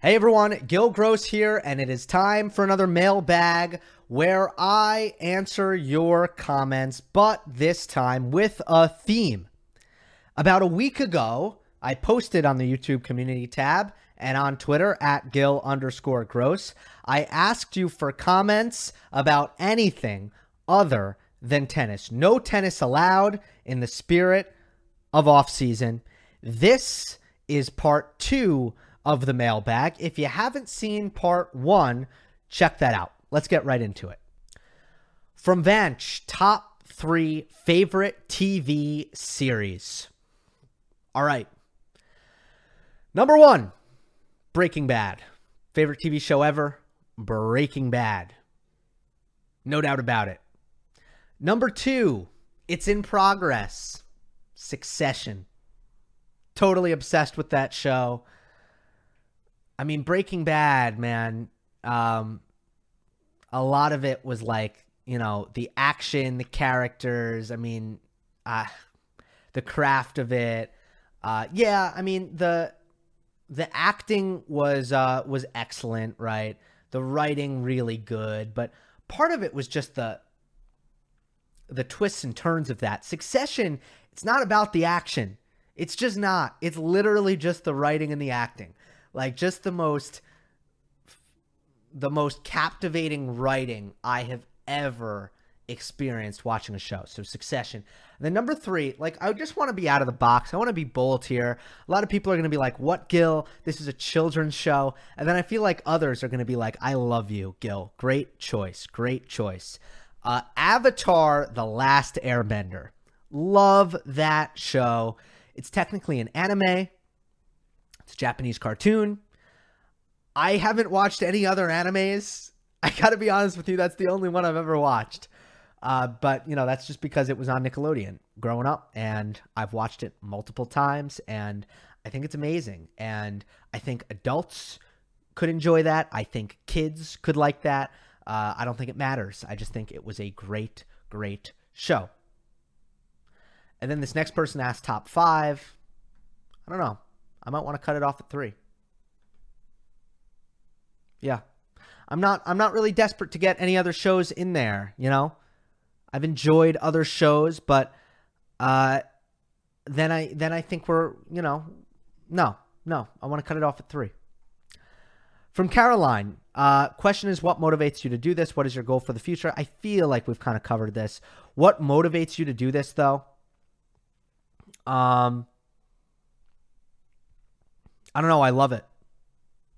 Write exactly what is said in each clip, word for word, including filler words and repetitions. Hey everyone, Gil Gross here, and it is time for another mailbag where I answer your comments, but this time with a theme. About a week ago, I posted on the YouTube community tab and on Twitter at Gil underscore Gross. I asked you for comments about anything other than tennis. No tennis allowed in the spirit of off season. This is part two of the mailbag. If you haven't seen part one, check that out. Let's get right into it. From Vanch, top three favorite T V series. All right. Number one, Breaking Bad. Favorite T V show ever, Breaking Bad. No doubt about it. Number two, it's in progress, Succession. Totally obsessed with that show. I mean, Breaking Bad, man, um, a lot of it was like, you know, the action, the characters, I mean, uh, the craft of it. Uh, yeah, I mean, the the acting was uh, was excellent, right? The writing really good, but part of it was just the the twists and turns of that. Succession, it's not about the action. It's just not. It's literally just the writing and the acting. Like, just the most, the most captivating writing I have ever experienced watching a show. So, Succession. And then number three, like, I just want to be out of the box. I want to be bold here. A lot of people are going to be like, what, Gil? This is a children's show. And then I feel like others are going to be like, I love you, Gil. Great choice. Great choice. Uh, Avatar: The Last Airbender. Love that show. It's technically an anime. It's a Japanese cartoon. I haven't watched any other animes. I gotta be honest with you, that's the only one I've ever watched. Uh, but, you know, that's just because it was on Nickelodeon growing up, and I've watched it multiple times, and I think it's amazing. And I think adults could enjoy that. I think kids could like that. Uh, I don't think it matters. I just think it was a great, great show. And then this next person asked top five. I don't know. I might want to cut it off at three. Yeah. I'm not I'm not really desperate to get any other shows in there, you know? I've enjoyed other shows, but uh then I then I think we're, you know, no, no, I want to cut it off at three. From Caroline, uh question is, what motivates you to do this? What is your goal for the future? I feel like we've kind of covered this. What motivates you to do this though? Um I don't know. I love it.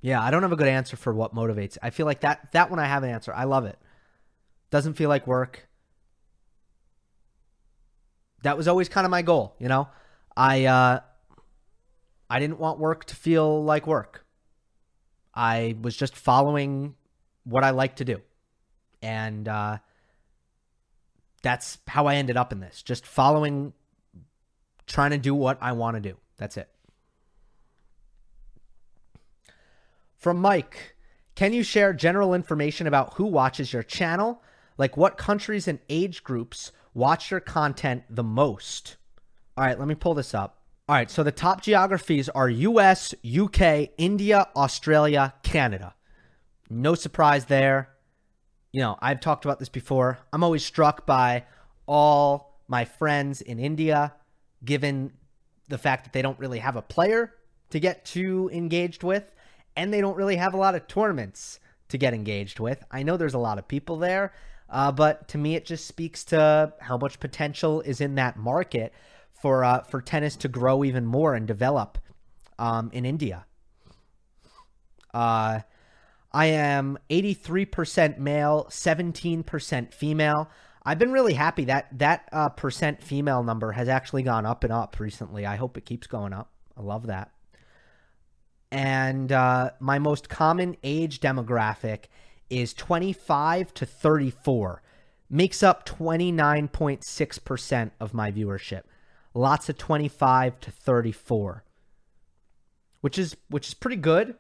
Yeah, I don't have a good answer for what motivates. I feel like that that one I have an answer. I love it. Doesn't feel like work. That was always kind of my goal, you know? I uh, I didn't want work to feel like work. I was just following what I like to do. And uh, that's how I ended up in this. Just following, trying to do what I want to do. That's it. From Mike, can you share general information about who watches your channel? Like what countries and age groups watch your content the most? All right, let me pull this up. All right, so the top geographies are U S, U K, India, Australia, Canada. No surprise there. You know, I've talked about this before. I'm always struck by all my friends in India, given the fact that they don't really have a player to get too engaged with. And they don't really have a lot of tournaments to get engaged with. I know there's a lot of people there, uh, but to me it just speaks to how much potential is in that market for uh, for tennis to grow even more and develop um, in India. Uh, I am eighty-three percent male, seventeen percent female. I've been really happy that that uh, percent female number has actually gone up and up recently. I hope it keeps going up. I love that. And uh, my most common age demographic is twenty-five to thirty-four. Makes up twenty-nine point six percent of my viewership. Lots of twenty-five to thirty-four, which is which is pretty good.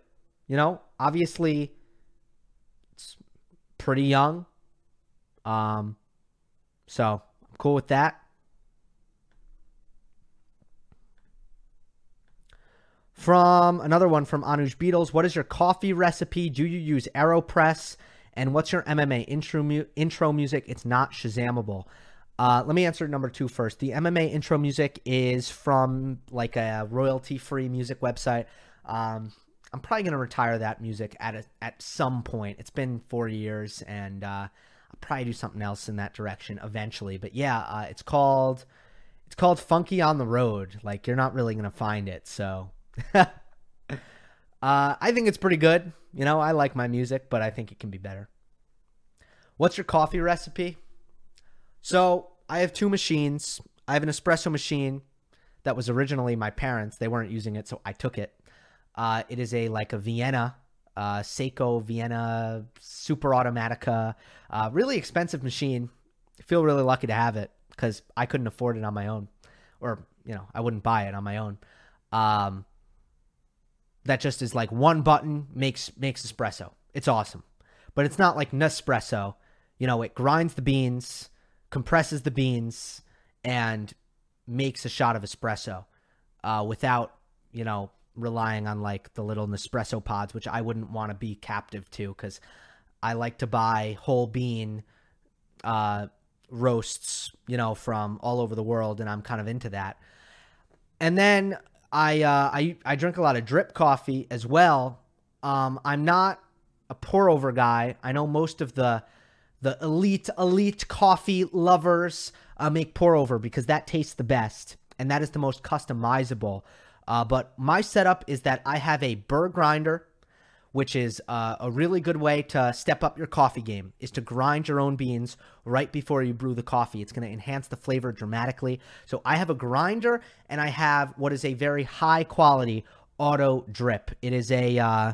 You know, obviously, it's pretty young. Um, so I'm cool with that. From another one from Anuj Beatles. What is your coffee recipe? Do you use AeroPress? And what's your M M A intro, mu- intro music? It's not Shazamable. Uh, let me answer number two first. The M M A intro music is from like a royalty-free music website. Um, I'm probably going to retire that music at a, at some point. It's been four years and uh, I'll probably do something else in that direction eventually. But yeah, uh, it's called it's called Funky on the Road. Like, you're not really going to find it, so... uh, I think it's pretty good. You know, I like my music, but I think it can be better. What's your coffee recipe? So I have two machines. I have an espresso machine that was originally my parents'. They weren't using it, so I took it. Uh, it is a like a Vienna uh, Saeco Vienna Super Automatica, uh, really expensive machine. I feel really lucky to have it because I couldn't afford it on my own, or you know, I wouldn't buy it on my own. Um, That just is like one button makes makes espresso. It's awesome. But it's not like Nespresso. You know, it grinds the beans, compresses the beans, and makes a shot of espresso uh, without, you know, relying on like the little Nespresso pods, which I wouldn't want to be captive to because I like to buy whole bean uh, roasts, you know, from all over the world, and I'm kind of into that. And then... I, uh, I I drink a lot of drip coffee as well. Um, I'm not a pour-over guy. I know most of the the elite, elite coffee lovers uh, make pour-over because that tastes the best, and that is the most customizable. Uh, but my setup is that I have a burr grinder, which is uh, a really good way to step up your coffee game, is to grind your own beans right before you brew the coffee. It's going to enhance the flavor dramatically. So I have a grinder, and I have what is a very high-quality auto drip. It is a uh,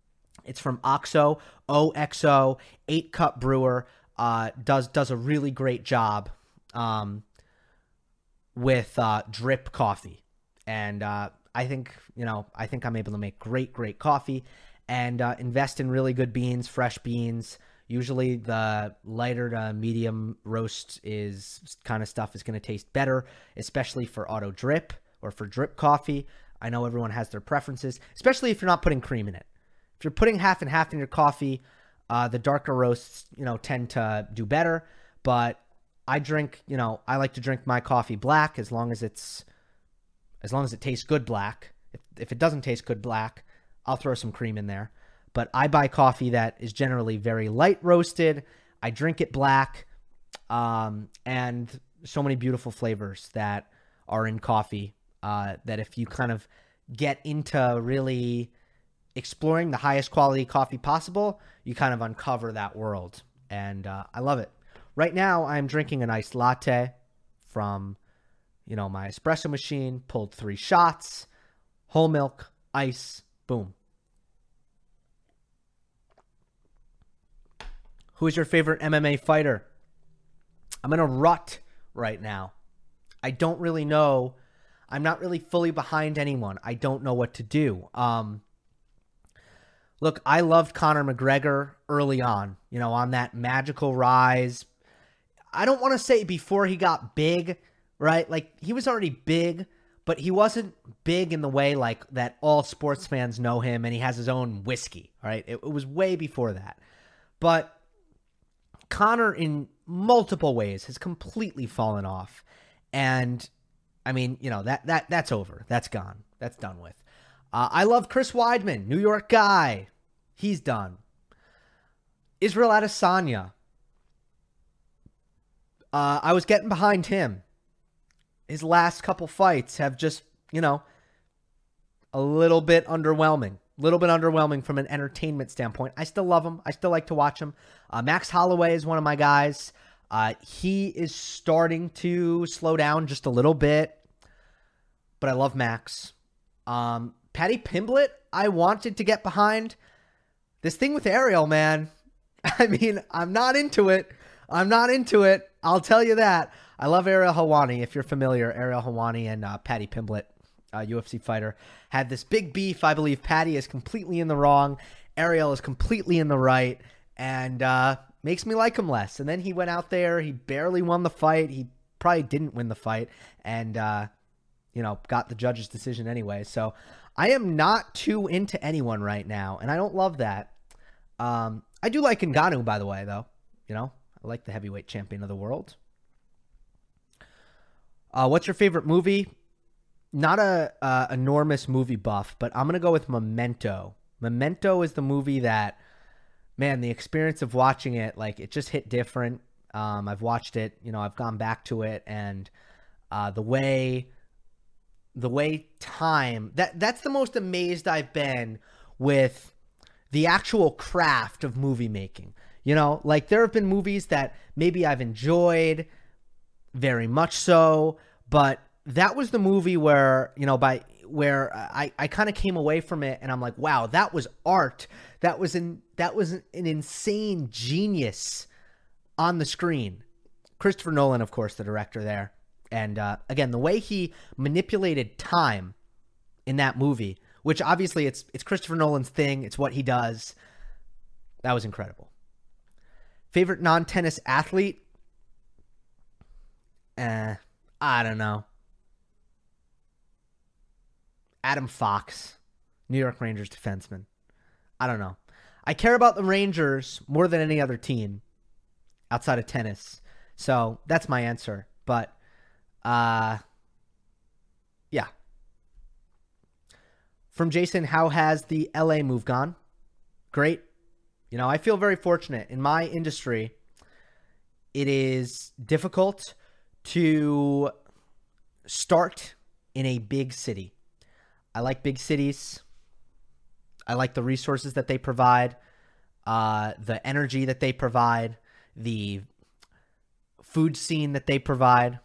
– it's from OXO, O X O, eight-cup brewer, uh, does, does a really great job um, with uh, drip coffee. And uh, I think, you know, I think I'm able to make great, great coffee. And uh, invest in really good beans, fresh beans. Usually the lighter to medium roast is kind of stuff is going to taste better, especially for auto drip or for drip coffee. I know everyone has their preferences, especially if you're not putting cream in it. If you're putting half and half in your coffee, uh, the darker roasts, you know, tend to do better. But I drink, you know, I like to drink my coffee black as long as it's, as long as it tastes good black. If, if it doesn't taste good black, I'll throw some cream in there, but I buy coffee that is generally very light roasted. I drink it black, um, and so many beautiful flavors that are in coffee uh, that if you kind of get into really exploring the highest quality coffee possible, you kind of uncover that world, and uh, I love it. Right now, I'm drinking an iced latte from, you know, my espresso machine, pulled three shots, whole milk, ice, boom. Who is your favorite M M A fighter? I'm in a rut right now. I don't really know. I'm not really fully behind anyone. I don't know what to do. Um, look, I loved Conor McGregor early on, you know, on that magical rise. I don't want to say before he got big, right? Like, he was already big, but he wasn't big in the way like that all sports fans know him, and he has his own whiskey, right? It, it was way before that. But Conor, in multiple ways, has completely fallen off. And, I mean, you know, that that that's over. That's gone. That's done with. Uh, I love Chris Weidman, New York guy. He's done. Israel Adesanya. Uh, I was getting behind him. His last couple fights have just, you know, a little bit underwhelming. A little bit underwhelming from an entertainment standpoint. I still love him. I still like to watch him. Uh, Max Holloway is one of my guys. Uh, he is starting to slow down just a little bit. But I love Max. Um, Patty Pimblett, I wanted to get behind. This thing with Ariel, man. I mean, I'm not into it. I'm not into it. I'll tell you that. I love Ariel Helwani. If you're familiar, Ariel Helwani and uh, Patty Pimblett, a U F C fighter, had this big beef. I believe Patty is completely in the wrong. Ariel is completely in the right. And uh, makes me like him less. And then he went out there. He barely won the fight. He probably didn't win the fight. And, uh, you know, got the judge's decision anyway. So I am not too into anyone right now. And I don't love that. Um, I do like Ngannou, by the way, though. You know, I like the heavyweight champion of the world. Uh, what's your favorite movie? Not a uh, enormous movie buff, but I'm going to go with Memento. Memento is the movie that, man, the experience of watching it, like, it just hit different. Um, I've watched it. You know, I've gone back to it. And uh, the way... The way time, that that's the most amazed I've been with the actual craft of movie making. You know, like there have been movies that maybe I've enjoyed very much so, but that was the movie where, you know, by where I, I kind of came away from it and I'm like, wow, that was art. That was an, that was an insane genius on the screen. Christopher Nolan, of course, the director there. And, uh, again, the way he manipulated time in that movie, which obviously it's it's Christopher Nolan's thing. It's what he does. That was incredible. Favorite non-tennis athlete? Eh, I don't know. Adam Fox, New York Rangers defenseman. I don't know. I care about the Rangers more than any other team outside of tennis. So that's my answer. But... Uh, yeah. From Jason, how has the L A move gone? Great. You know, I feel very fortunate. In my industry, it is difficult to start in a big city. I like big cities. I like the resources that they provide, uh, the energy that they provide, the food scene that they provide.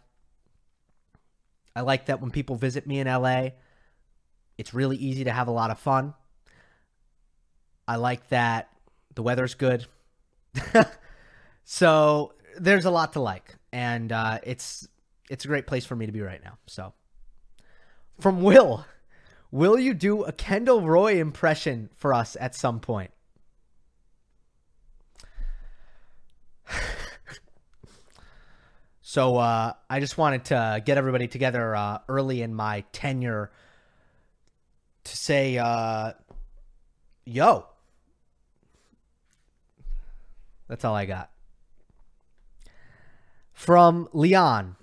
I like that when people visit me in L A, it's really easy to have a lot of fun. I like that the weather's good. So there's a lot to like, and uh, it's it's a great place for me to be right now. So from Will, will you do a Kendall Roy impression for us at some point? So uh, I just wanted to get everybody together uh, early in my tenure to say, uh, yo. That's all I got. From Leon,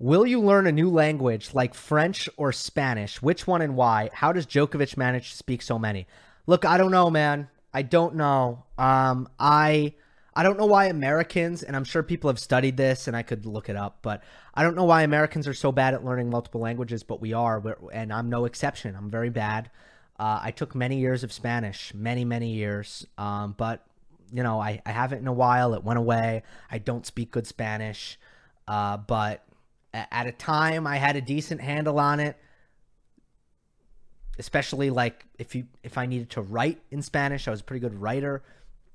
will you learn a new language like French or Spanish? Which one and why? How does Djokovic manage to speak so many? Look, I don't know, man. I don't know. Um, I... I don't know why Americans, and I'm sure people have studied this and I could look it up, but I don't know why Americans are so bad at learning multiple languages, but we are, we're, and I'm no exception. I'm very bad. Uh, I took many years of Spanish, many, many years, um, but, you know, I, I haven't in a while. It went away. I don't speak good Spanish, uh, but at a time I had a decent handle on it, especially like if you if I needed to write in Spanish. I was a pretty good writer.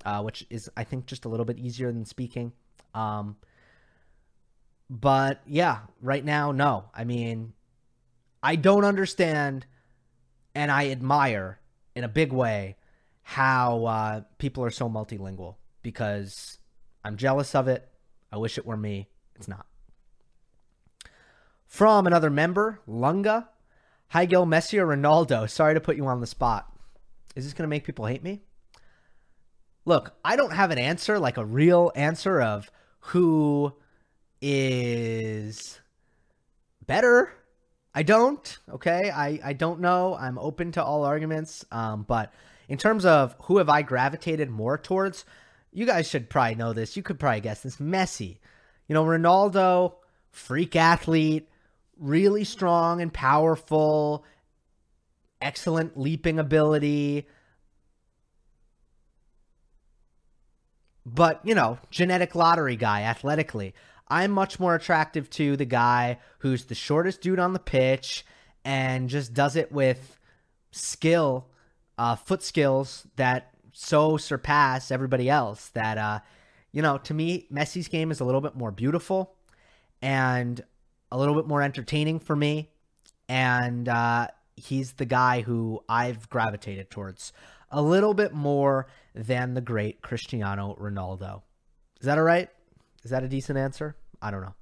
Uh, which is, I think, just a little bit easier than speaking. Um, but, yeah, right now, no. I mean, I don't understand, and I admire, in a big way, how uh, people are so multilingual. Because I'm jealous of it. I wish it were me. It's not. From another member, Lunga. Hi, Gil, Messi or Ronaldo? Sorry to put you on the spot. Is this going to make people hate me? Look, I don't have an answer, like a real answer of who is better. I don't, okay? I, I don't know. I'm open to all arguments. Um, but in terms of who have I gravitated more towards, you guys should probably know this. You could probably guess this. Messi. You know, Ronaldo, freak athlete, really strong and powerful, excellent leaping ability. But, you know, genetic lottery guy athletically. I'm much more attractive to the guy who's the shortest dude on the pitch and just does it with skill, uh, foot skills that so surpass everybody else that, uh, you know, to me, Messi's game is a little bit more beautiful and a little bit more entertaining for me. And uh, he's the guy who I've gravitated towards a little bit more than the great Cristiano Ronaldo. Is that all right? Is that a decent answer? I don't know.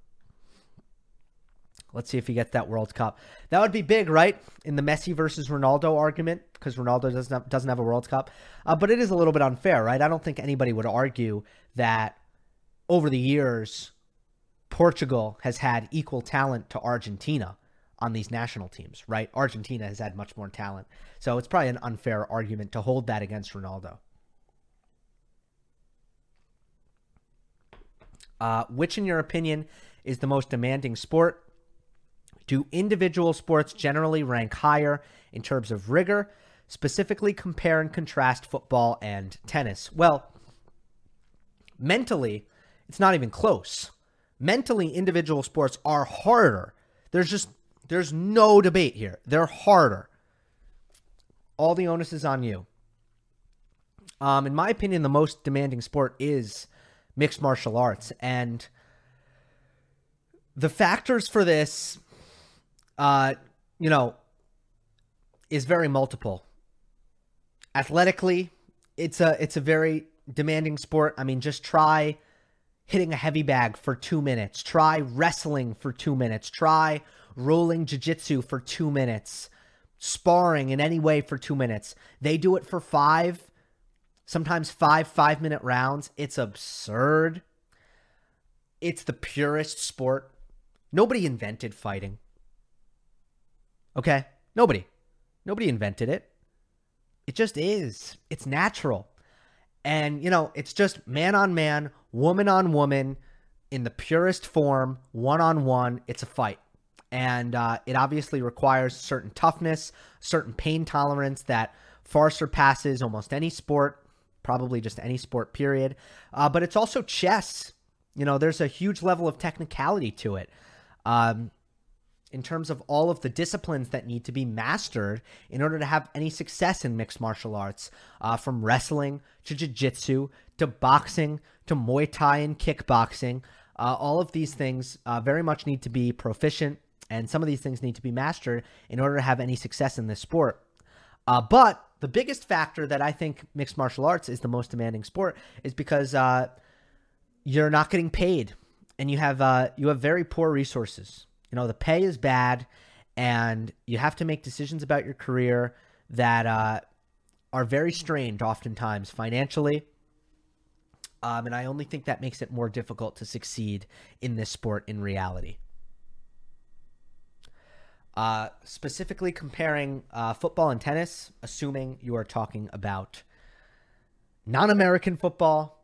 Let's see if he gets that World Cup. That would be big, right? In the Messi versus Ronaldo argument, because Ronaldo doesn't have, doesn't have a World Cup. Uh, but it is a little bit unfair, right? I don't think anybody would argue that over the years, Portugal has had equal talent to Argentina on these national teams, right? Argentina has had much more talent. So it's probably an unfair argument to hold that against Ronaldo. Uh, which, in your opinion, is the most demanding sport? Do individual sports generally rank higher in terms of rigor? Specifically, compare and contrast football and tennis. Well, mentally, it's not even close. Mentally, individual sports are harder. There's just, there's no debate here. They're harder. All the onus is on you. Um, in my opinion, the most demanding sport is mixed martial arts, and the factors for this, uh, you know, is very multiple. Athletically, it's a, it's a very demanding sport. I mean, just try hitting a heavy bag for two minutes, try wrestling for two minutes, try rolling jiu-jitsu for two minutes, sparring in any way for two minutes. They do it for five Sometimes five five-minute rounds. It's absurd. It's the purest sport. Nobody invented fighting. Okay? Nobody. Nobody invented it. It just is. It's natural. And, you know, it's just man on man, woman on woman, in the purest form, one-on-one. It's a fight. And uh, it obviously requires certain toughness, certain pain tolerance that far surpasses almost any sport. Probably just any sport, period. Uh, but it's also chess. You know, there's a huge level of technicality to it. Um, in terms of all of the disciplines that need to be mastered in order to have any success in mixed martial arts. Uh, from wrestling to jiu-jitsu to boxing to Muay Thai and kickboxing. Uh, all of these things uh, very much need to be proficient. And some of these things need to be mastered in order to have any success in this sport. Uh, but the biggest factor that I think mixed martial arts is the most demanding sport is because uh, you're not getting paid, and you have uh, you have very poor resources. You know, the pay is bad, and you have to make decisions about your career that uh, are very strained oftentimes financially. Um, and I only think that makes it more difficult to succeed in this sport in reality. Uh, specifically comparing uh, football and tennis, assuming you are talking about non-American football.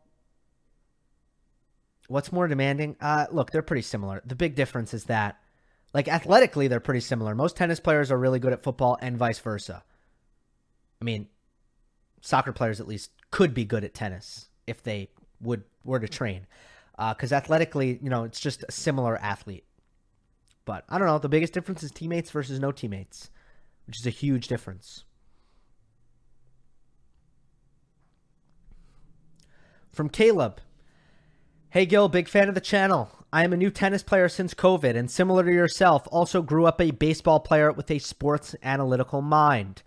What's more demanding? Uh, look, they're pretty similar. The big difference is that, like, athletically, they're pretty similar. Most tennis players are really good at football and vice versa. I mean, soccer players at least could be good at tennis if they would were to train. Uh, 'cause athletically, you know, it's just a similar athlete. But I don't know. The biggest difference is teammates versus no teammates, which is a huge difference. From Caleb. Hey, Gil, big fan of the channel. I am a new tennis player since COVID and, similar to yourself, also grew up a baseball player with a sports analytical mind.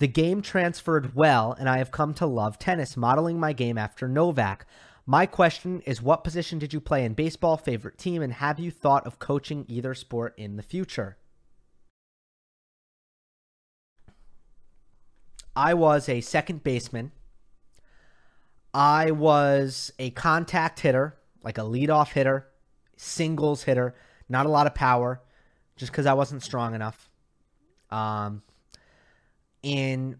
The game transferred well, and I have come to love tennis, modeling my game after Novak. My question is, what position did you play in baseball, favorite team, and have you thought of coaching either sport in the future? I was a second baseman. I was a contact hitter, like a leadoff hitter, singles hitter, not a lot of power, just because I wasn't strong enough. Um, in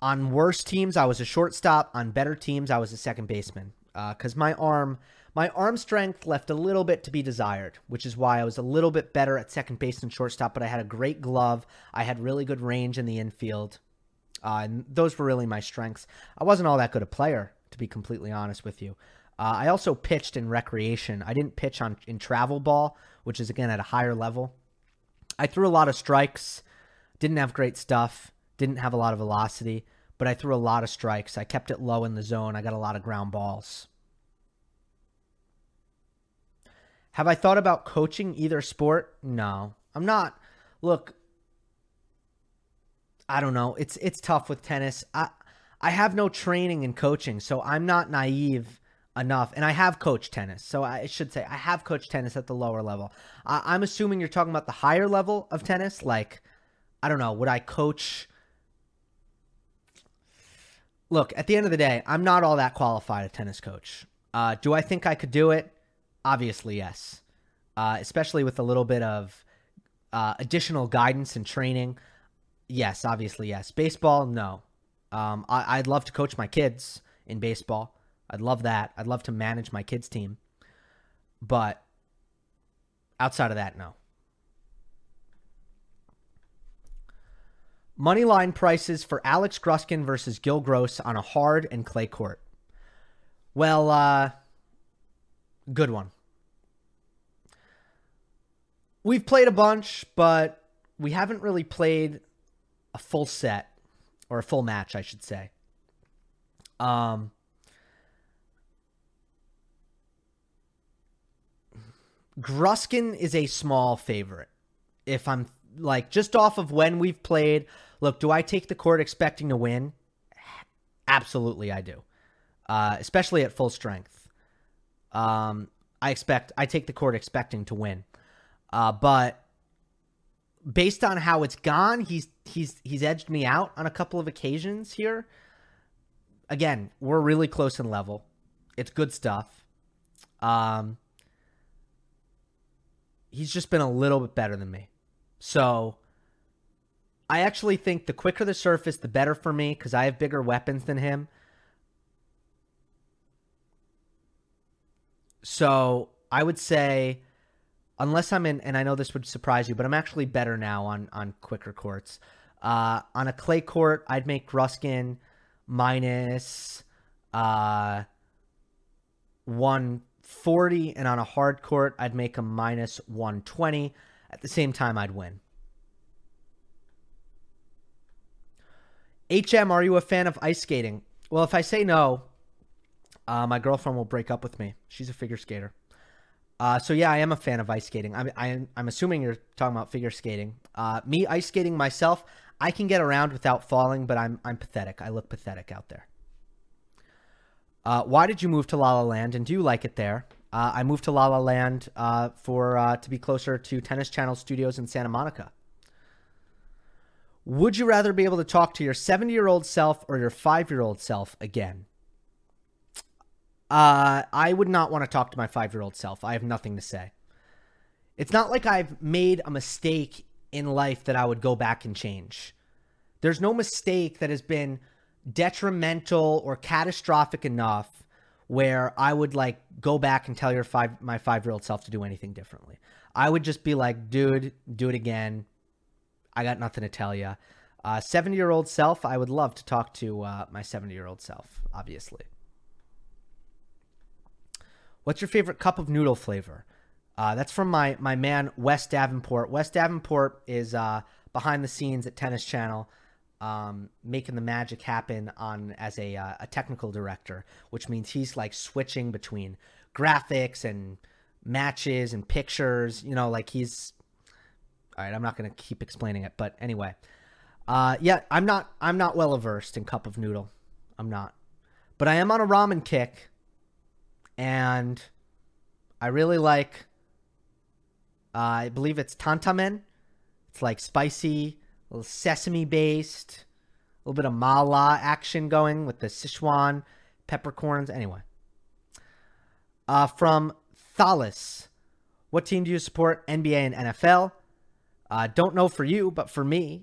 On worse teams, I was a shortstop. On better teams, I was a second baseman because uh, my arm my arm strength left a little bit to be desired, which is why I was a little bit better at second base than shortstop, but I had a great glove. I had really good range in the infield, uh, and those were really my strengths. I wasn't all that good a player, to be completely honest with you. Uh, I also pitched in recreation. I didn't pitch on in travel ball, which is, again, at a higher level. I threw a lot of strikes, didn't have great stuff, didn't have a lot of velocity, but I threw a lot of strikes. I kept it low in the zone. I got a lot of ground balls. Have I thought about coaching either sport? No, I'm not. Look, I don't know. It's it's tough with tennis. I, I have no training in coaching, so I'm not naive enough, and I have coached tennis, so I should say I have coached tennis at the lower level. I, I'm assuming you're talking about the higher level of tennis, like, I don't know, would I coach? Look, at the end of the day, I'm not all that qualified a tennis coach. Uh, do I think I could do it? Obviously, yes, uh, especially with a little bit of uh, additional guidance and training. Yes, obviously, yes. Baseball, no. Um, I, I'd love to coach my kids in baseball. I'd love that. I'd love to manage my kids' team. But outside of that, no. Moneyline prices for Alex Gruskin versus Gil Gross on a hard and clay court. Well, uh, good one. We've played a bunch, but we haven't really played a full set or a full match, I should say. Um... Gruskin is a small favorite. If I'm like just off of when we've played, look, do I take the court expecting to win? Absolutely, I do. Uh, especially at full strength. Um, I expect I take the court expecting to win. Uh, but based on how it's gone, he's he's he's edged me out on a couple of occasions here. Again, we're really close in level. It's good stuff. Um He's just been a little bit better than me. So I actually think the quicker the surface, the better for me because I have bigger weapons than him. So I would say, unless I'm in, and I know this would surprise you, but I'm actually better now on, on quicker courts. Uh, on a clay court, I'd make Gruskin minus uh, one. forty, and on a hard court, I'd make a minus one twenty. At the same time, I'd win. H M, are you a fan of ice skating? Well, if I say no, uh, my girlfriend will break up with me. She's a figure skater. Uh, so, yeah, I am a fan of ice skating. I'm, I'm, I'm assuming you're talking about figure skating. Uh, me ice skating myself, I can get around without falling, but I'm, I'm pathetic. I look pathetic out there. Uh, why did you move to La La Land, and do you like it there? Uh, I moved to La La Land uh, for uh, to be closer to Tennis Channel Studios in Santa Monica. Would you rather be able to talk to your seventy-year-old self or your five-year-old self again? Uh, I would not want to talk to my five-year-old self. I have nothing to say. It's not like I've made a mistake in life that I would go back and change. There's no mistake that has been detrimental or catastrophic enough where I would like go back and tell your five my five-year-old self to do anything differently. I would just be like, dude, do it again. I got nothing to tell you. Uh, seventy-year-old self, I would love to talk to uh, my seventy-year-old self, obviously. What's your favorite cup of noodle flavor? Uh, that's from my, my man, Wes Davenport. Wes Davenport is uh, behind the scenes at Tennis Channel. Um, making the magic happen on as a, uh, a technical director, which means he's like switching between graphics and matches and pictures, you know, like he's all right. I'm not going to keep explaining it, but anyway, uh, yeah, I'm not, I'm not well versed in cup of noodle. I'm not, but I am on a ramen kick and I really like, uh, I believe it's tantamen. It's like spicy, a little sesame-based, a little bit of mala action going with the Sichuan peppercorns. Anyway, uh, from Thales, what team do you support? N B A and N F L. Uh, don't know for you, but for me,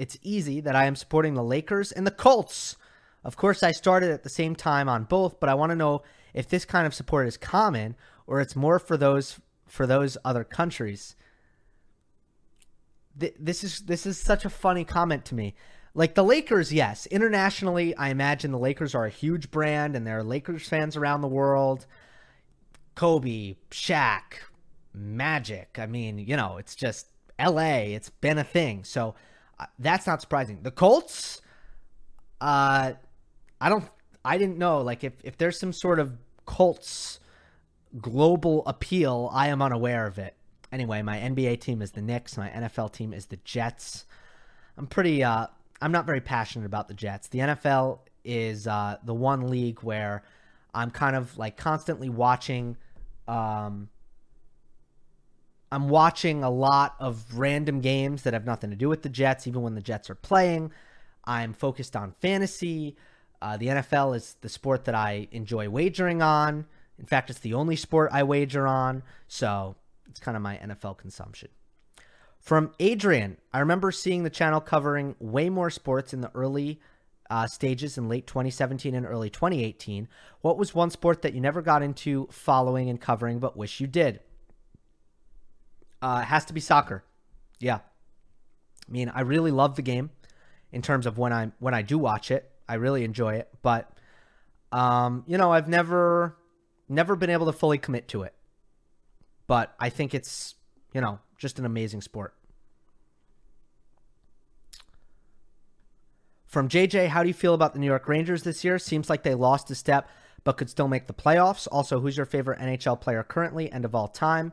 it's easy that I am supporting the Lakers and the Colts. Of course, I started at the same time on both, but I want to know if this kind of support is common or it's more for those for those other countries. Th- this is this is such a funny comment to me. Like the Lakers, yes. Internationally, I imagine the Lakers are a huge brand and there are Lakers fans around the world. Kobe, Shaq, Magic. I mean, you know, it's just L A. It's been a thing. So uh, that's not surprising. The Colts, uh, I don't, I didn't know. Like if, if there's some sort of Colts global appeal, I am unaware of it. Anyway, my N B A team is the Knicks. My N F L team is the Jets. I'm pretty... Uh, I'm not very passionate about the Jets. The N F L is uh, the one league where I'm kind of like constantly watching. Um, I'm watching a lot of random games that have nothing to do with the Jets, even when the Jets are playing. I'm focused on fantasy. Uh, the N F L is the sport that I enjoy wagering on. In fact, it's the only sport I wager on. So it's kind of my N F L consumption. From Adrian, I remember seeing the channel covering way more sports in the early uh, stages in late twenty seventeen and early twenty eighteen. What was one sport that you never got into following and covering but wish you did? Uh, it has to be soccer. Yeah. I mean, I really love the game in terms of when I when I do watch it. I really enjoy it. But, um, you know, I've never, never been able to fully commit to it. But I think it's, you know, just an amazing sport. From J J, how do you feel about the New York Rangers this year? Seems like they lost a step, but could still make the playoffs. Also, who's your favorite N H L player currently and of all time?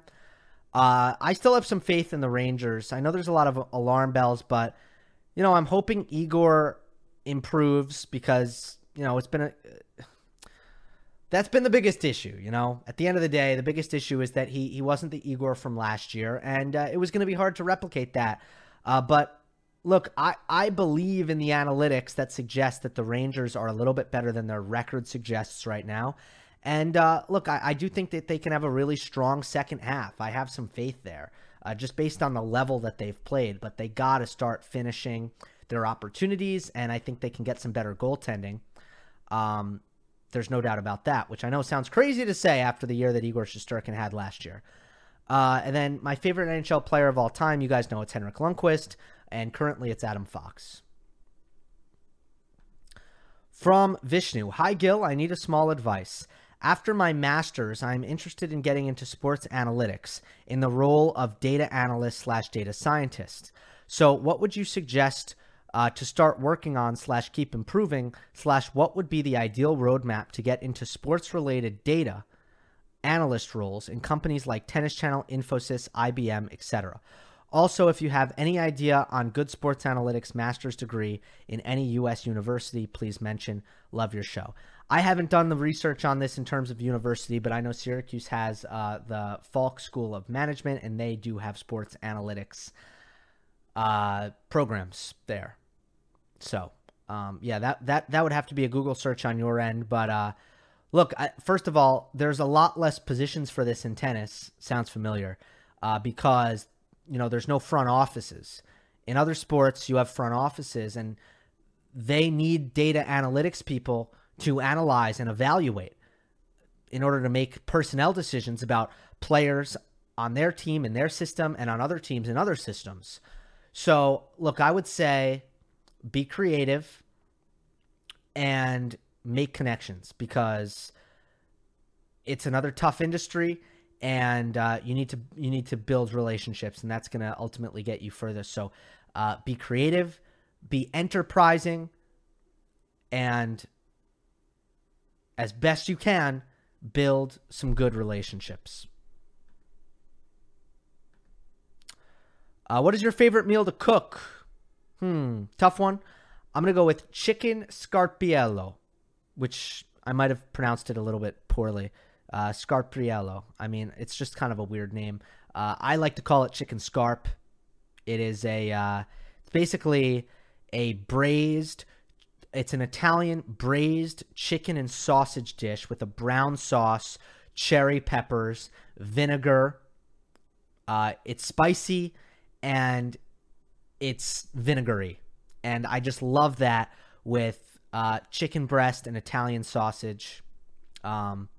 Uh, I still have some faith in the Rangers. I know there's a lot of alarm bells, but, you know, I'm hoping Igor improves because, you know, it's been a... That's been the biggest issue, you know. At the end of the day, the biggest issue is that he he wasn't the Igor from last year, and uh, it was going to be hard to replicate that. Uh, but, look, I, I believe in the analytics that suggest that the Rangers are a little bit better than their record suggests right now. And, uh, look, I, I do think that they can have a really strong second half. I have some faith there, uh, just based on the level that they've played. But they got to start finishing their opportunities, and I think they can get some better goaltending. Um There's no doubt about that, which I know sounds crazy to say after the year that Igor Shesterkin had last year. Uh, and then my favorite N H L player of all time, you guys know it's Henrik Lundqvist, and currently it's Adam Fox. From Vishnu, hi Gil, I need a small advice. After my master's, I'm interested in getting into sports analytics in the role of data analyst slash data scientist. So what would you suggest Uh, to start working on slash keep improving slash what would be the ideal roadmap to get into sports-related data analyst roles in companies like Tennis Channel, Infosys, I B M, et cetera? Also, if you have any idea on good sports analytics master's degree in any U S university, please mention. Love your show. I haven't done the research on this in terms of university, but I know Syracuse has uh, the Falk School of Management, and they do have sports analytics Uh, programs there. So, um, yeah, that, that, that would have to be a Google search on your end. But, uh, look, I, first of all, there's a lot less positions for this in tennis. Sounds familiar. Uh, because, you know, there's no front offices. In other sports, you have front offices and they need data analytics people to analyze and evaluate in order to make personnel decisions about players on their team and their system and on other teams and other systems. So, look, I would say be creative and make connections because it's another tough industry and uh, you need to you need to build relationships, and that's going to ultimately get you further. So uh, be creative, be enterprising, and as best you can, build some good relationships. Uh, what is your favorite meal to cook? Hmm, tough one. I'm going to go with chicken scarpiello, which I might have pronounced it a little bit poorly. Uh, scarpiello. I mean, it's just kind of a weird name. Uh, I like to call it chicken scarp. It is a, uh, it's basically a braised, it's an Italian braised chicken and sausage dish with a brown sauce, cherry peppers, vinegar. Uh, it's spicy. And it's vinegary. And I just love that with uh, chicken breast and Italian sausage. Um,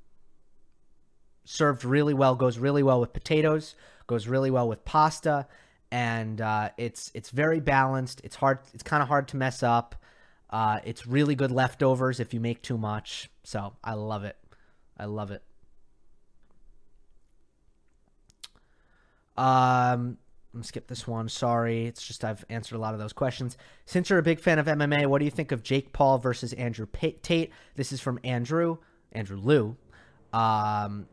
served really well, goes really well with potatoes, goes really well with pasta. And uh, it's it's very balanced. It's hard. It's kind of hard to mess up. Uh, it's really good leftovers if you make too much. So I love it. I love it. Um, I'm gonna skip this one. Sorry. It's just I've answered a lot of those questions. Since you're a big fan of M M A, what do you think of Jake Paul versus Andrew Tate? This is from Andrew, Andrew Liu. Um,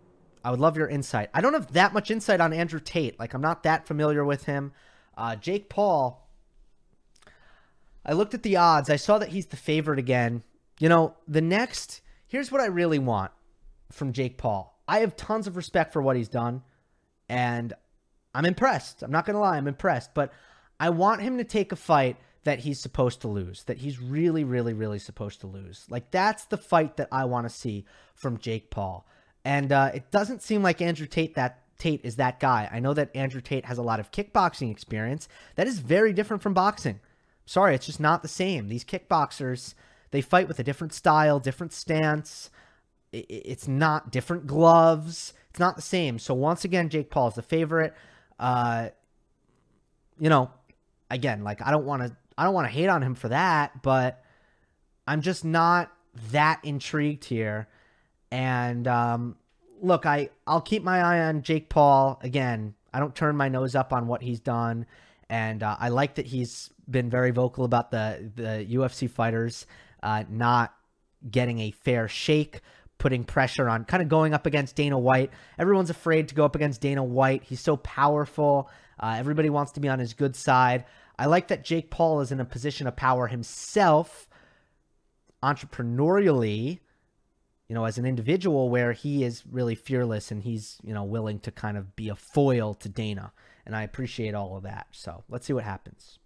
I would love your insight. I don't have that much insight on Andrew Tate. Like, I'm not that familiar with him. Uh, Jake Paul, I looked at the odds. I saw that he's the favorite again. You know, the next, here's what I really want from Jake Paul. I have tons of respect for what he's done, and I'm impressed. I'm not going to lie. I'm impressed, but I want him to take a fight that he's supposed to lose, that he's really, really, really supposed to lose. Like, that's the fight that I want to see from Jake Paul. And uh, it doesn't seem like Andrew Tate that Tate is that guy. I know that Andrew Tate has a lot of kickboxing experience. That is very different from boxing. Sorry, it's just not the same. These kickboxers, they fight with a different style, different stance. It's not different gloves. It's not the same. So once again, Jake Paul is the favorite. Uh, you know, again, like I don't want to, I don't want to hate on him for that, but I'm just not that intrigued here. And um, look, I I'll keep my eye on Jake Paul. Again, I don't turn my nose up on what he's done. And uh, I like that he's been very vocal about the, the U F C fighters uh, not getting a fair shake, putting pressure on, kind of going up against Dana White. Everyone's afraid to go up against Dana White. He's so powerful. Uh, everybody wants to be on his good side. I like that Jake Paul is in a position of power himself, entrepreneurially, you know, as an individual, where he is really fearless and he's, you know, willing to kind of be a foil to Dana. And I appreciate all of that. So let's see what happens.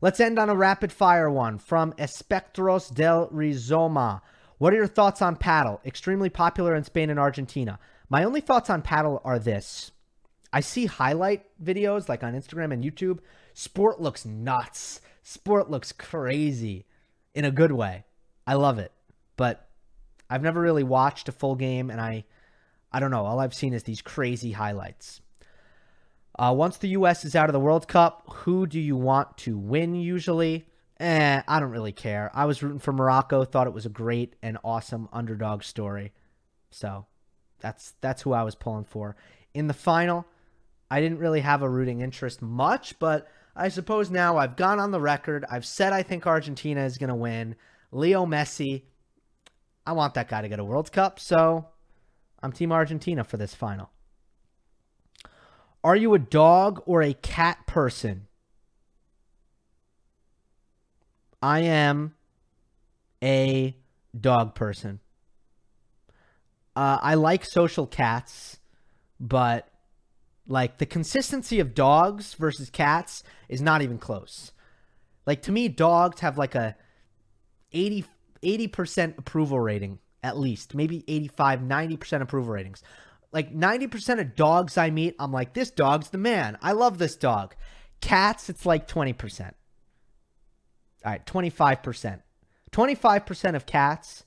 Let's end on a rapid fire one from Espectros del Rizoma. What are your thoughts on Paddle? Extremely popular in Spain and Argentina. My only thoughts on Paddle are this. I see highlight videos like on Instagram and YouTube. Sport looks nuts. Sport looks crazy in a good way. I love it, but I've never really watched a full game. And I, I don't know. All I've seen is these crazy highlights. Uh, once the U S is out of the World Cup, who do you want to win usually? Eh, I don't really care. I was rooting for Morocco, thought it was a great and awesome underdog story. So that's that's who I was pulling for. In the final, I didn't really have a rooting interest much, but I suppose now I've gone on the record. I've said I think Argentina is going to win. Leo Messi, I want that guy to get a World Cup, so I'm Team Argentina for this final. Are you a dog or a cat person? I am a dog person. Uh, I like social cats, but like the consistency of dogs versus cats is not even close. Like to me, dogs have like a eighty, eighty percent approval rating, at least, maybe eighty-five, ninety percent approval ratings. Like ninety percent of dogs I meet, I'm like, this dog's the man. I love this dog. Cats, it's like twenty percent. All right, twenty-five percent. twenty-five percent of cats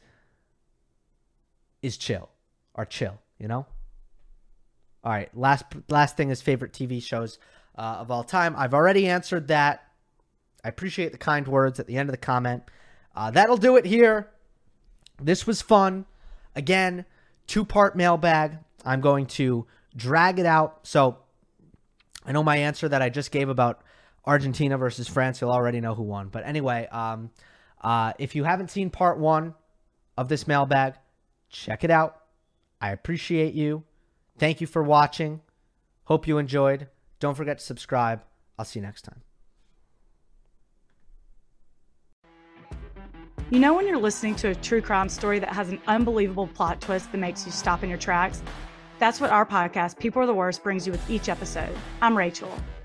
is chill, are chill, you know? All right, last last thing is favorite T V shows uh, of all time. I've already answered that. I appreciate the kind words at the end of the comment. Uh, that'll do it here. This was fun. Again, two-part mailbag. I'm going to drag it out. So I know my answer that I just gave about Argentina versus France. You'll already know who won. But anyway, um, uh, if you haven't seen part one of this mailbag, check it out. I appreciate you. Thank you for watching. Hope you enjoyed. Don't forget to subscribe. I'll see you next time. You know when you're listening to a true crime story that has an unbelievable plot twist that makes you stop in your tracks? That's what our podcast, People Are the Worst, brings you with each episode. I'm Rachel.